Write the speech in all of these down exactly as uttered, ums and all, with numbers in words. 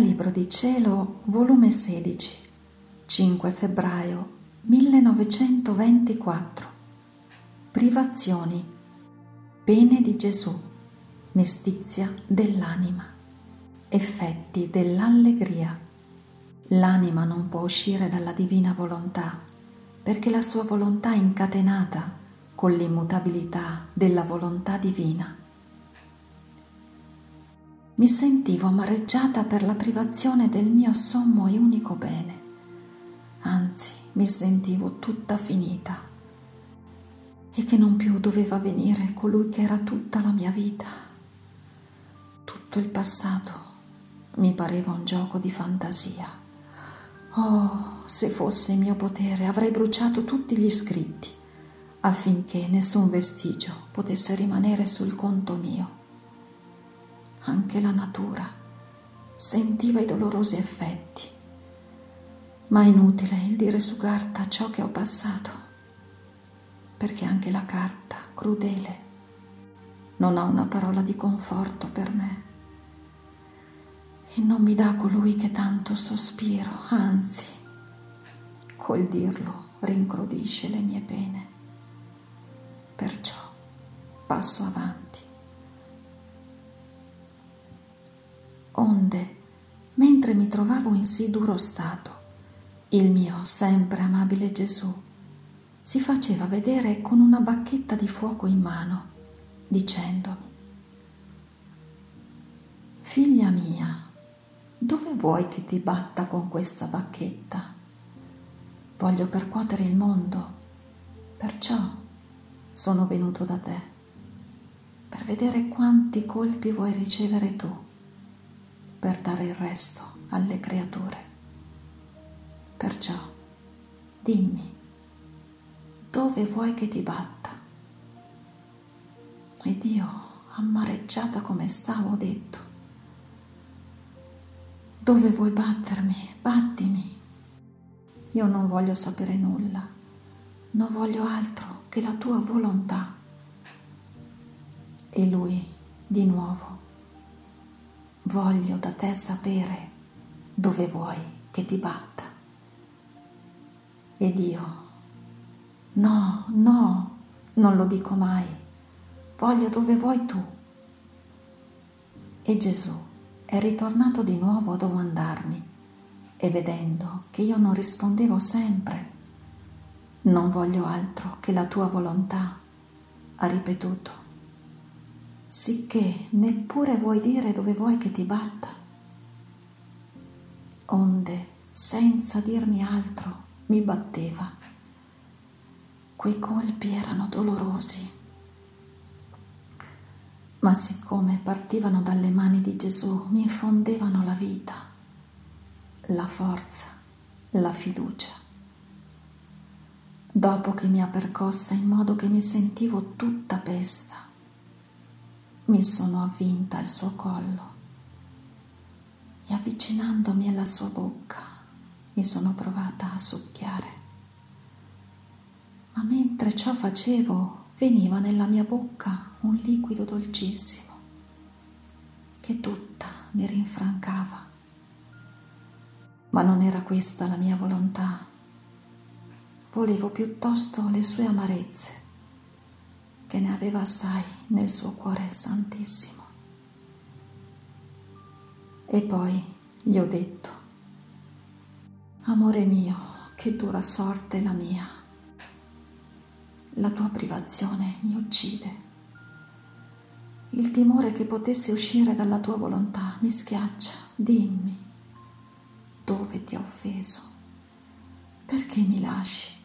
Dal Libro di Cielo, volume sedici, cinque febbraio millenovecentoventiquattro. Privazioni. Pene di Gesù. Mestizia dell'anima. Effetti dell'allegria. L'anima non può uscire dalla divina volontà, perché la sua volontà è incatenata con l'immutabilità della volontà divina. Mi sentivo amareggiata per la privazione del mio sommo e unico bene, anzi mi sentivo tutta finita e che non più doveva venire colui che era tutta la mia vita. Tutto il passato mi pareva un gioco di fantasia. Oh, se fosse in mio potere avrei bruciato tutti gli scritti affinché nessun vestigio potesse rimanere sul conto mio. Anche la natura sentiva i dolorosi effetti, ma è inutile il dire su carta ciò che ho passato, perché anche la carta, crudele, non ha una parola di conforto per me e non mi dà colui che tanto sospiro, anzi, col dirlo rincrudisce le mie pene. Perciò passo avanti. Onde, mentre mi trovavo in sì duro stato, il mio sempre amabile Gesù si faceva vedere con una bacchetta di fuoco in mano, dicendomi: «Figlia mia, dove vuoi che ti batta con questa bacchetta? Voglio percuotere il mondo, perciò sono venuto da te, per vedere quanti colpi vuoi ricevere tu, per dare il resto alle creature. Perciò dimmi, dove vuoi che ti batta?» Ed io, amareggiata come stavo, ho detto: «Dove vuoi battermi, battimi. Io non voglio sapere nulla, non voglio altro che la tua volontà». E lui, di nuovo: «Voglio da te sapere dove vuoi che ti batta». Ed io: «No, no, non lo dico mai, voglio dove vuoi tu». E Gesù è ritornato di nuovo a domandarmi e, vedendo che io non rispondevo sempre «Non voglio altro che la tua volontà», ha ripetuto: «Sicché neppure vuoi dire dove vuoi che ti batta?» Onde, senza dirmi altro, mi batteva. Quei colpi erano dolorosi, ma siccome partivano dalle mani di Gesù, mi infondevano la vita, la forza, la fiducia. Dopo che mi ha percossa in modo che mi sentivo tutta pesta, mi sono avvinta al suo collo e, avvicinandomi alla sua bocca, mi sono provata a succhiare. Ma mentre ciò facevo, veniva nella mia bocca un liquido dolcissimo che tutta mi rinfrancava. Ma non era questa la mia volontà. Volevo piuttosto le sue amarezze, che ne aveva assai nel suo cuore santissimo. E poi gli ho detto: «Amore mio, che dura sorte la mia. La tua privazione mi uccide. Il timore che potesse uscire dalla tua volontà mi schiaccia. Dimmi, dove ti ho offeso? Perché mi lasci?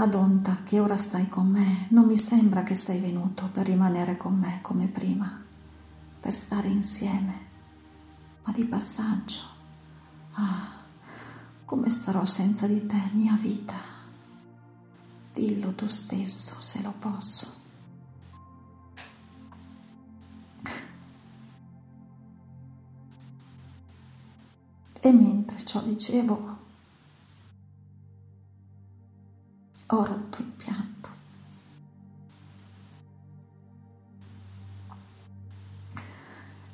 Ad onta che ora stai con me, non mi sembra che sei venuto per rimanere con me come prima, per stare insieme, ma di passaggio. Ah, come starò senza di te, mia vita? Dillo tu stesso, se lo posso». E mentre ciò dicevo, ho rotto il pianto.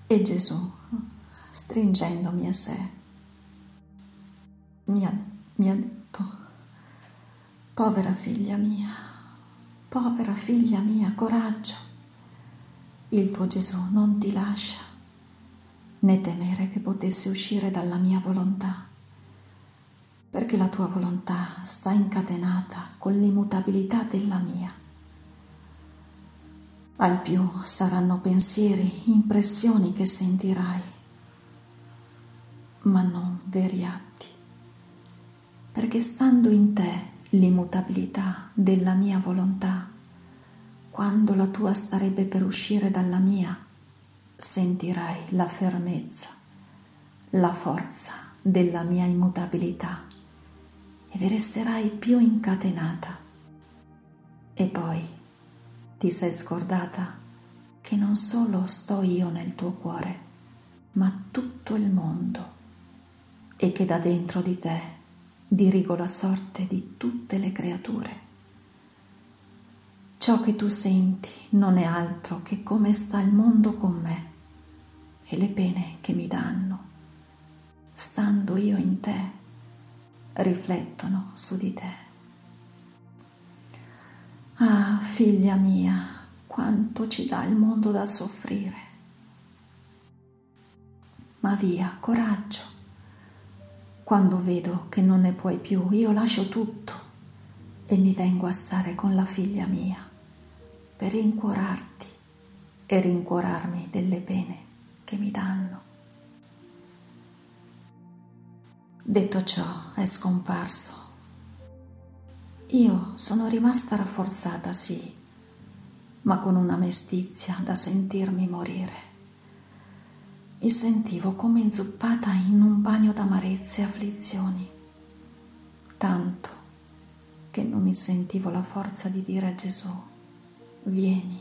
E Gesù, stringendomi a sé. Mi ha, mi ha detto, povera figlia mia, povera figlia mia, coraggio, il tuo Gesù non ti lascia, né temere che potesse uscire dalla mia volontà, perché la tua volontà sta incatenata con l'immutabilità della mia. Al più saranno pensieri, impressioni che sentirai, ma non veri atti, perché stando in te l'immutabilità della mia volontà, quando la tua starebbe per uscire dalla mia, sentirai la fermezza, la forza della mia immutabilità, e vi resterai più incatenata. E poi ti sei scordata che non solo sto io nel tuo cuore, ma tutto il mondo, e che da dentro di te dirigo la sorte di tutte le creature. Ciò che tu senti non è altro che come sta il mondo con me e le pene che mi danno, stando io in te, riflettono su di te. Ah, figlia mia, quanto ci dà il mondo da soffrire. Ma via, coraggio. Quando vedo che non ne puoi più, io lascio tutto e mi vengo a stare con la figlia mia per rincuorarti e rincuorarmi delle pene che mi danno. Detto ciò, è scomparso. Io sono rimasta rafforzata, sì, ma con una mestizia da sentirmi morire. Mi sentivo come inzuppata in un bagno d'amarezze e afflizioni, tanto che non mi sentivo la forza di dire a Gesù, vieni.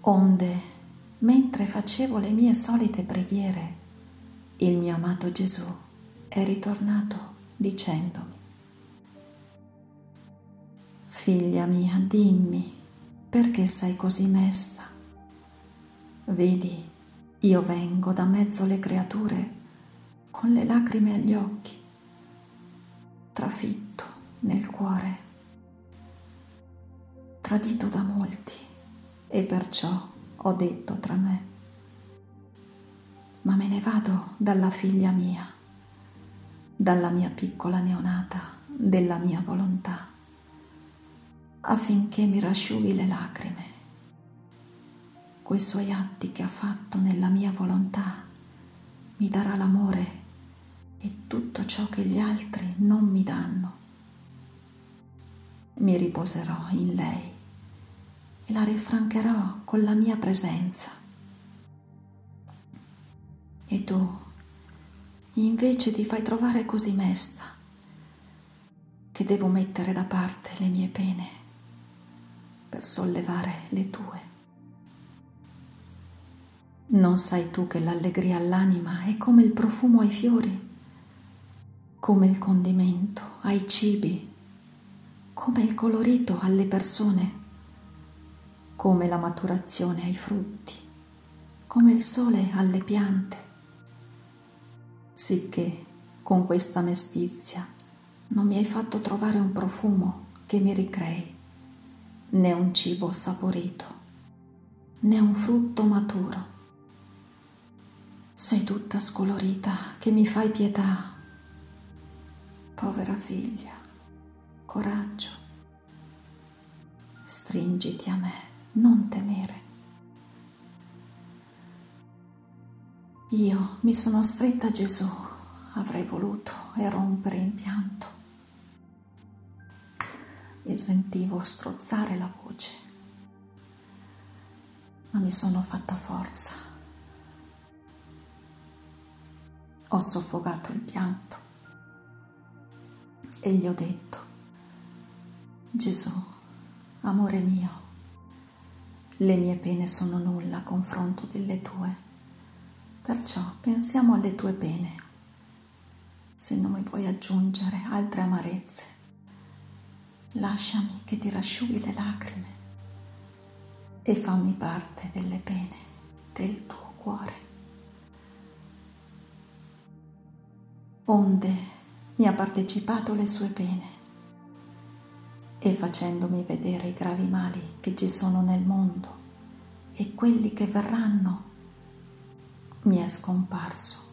Onde, mentre facevo le mie solite preghiere, il mio amato Gesù è ritornato dicendomi, figlia mia, dimmi, perché sei così mesta? Vedi, io vengo da mezzo le creature con le lacrime agli occhi, trafitto nel cuore, tradito da molti, e perciò ho detto tra me, ma me ne vado dalla figlia mia, dalla mia piccola neonata, della mia volontà, affinché mi rasciughi le lacrime, quei suoi atti che ha fatto nella mia volontà, mi darà l'amore e tutto ciò che gli altri non mi danno. Mi riposerò in lei e la rinfrancherò con la mia presenza. E tu, invece, ti fai trovare così mesta, che devo mettere da parte le mie pene per sollevare le tue. Non sai tu che l'allegria all'anima è come il profumo ai fiori, come il condimento ai cibi, come il colorito alle persone, come la maturazione ai frutti, come il sole alle piante. Sicché con questa mestizia non mi hai fatto trovare un profumo che mi ricrei, né un cibo saporito, né un frutto maturo. Sei tutta scolorita che mi fai pietà. Povera figlia, coraggio, stringiti a me, non temere. Io mi sono stretta a Gesù, avrei voluto e rompere in pianto. Mi sentivo strozzare la voce, ma mi sono fatta forza. Ho soffocato il pianto e gli ho detto, Gesù, amore mio, le mie pene sono nulla a confronto delle tue. Perciò pensiamo alle tue pene, se non mi puoi aggiungere altre amarezze, lasciami che ti rasciughi le lacrime e fammi parte delle pene del tuo cuore. onde mi ha partecipato le sue pene, e facendomi vedere i gravi mali che ci sono nel mondo e quelli che verranno, mi è scomparso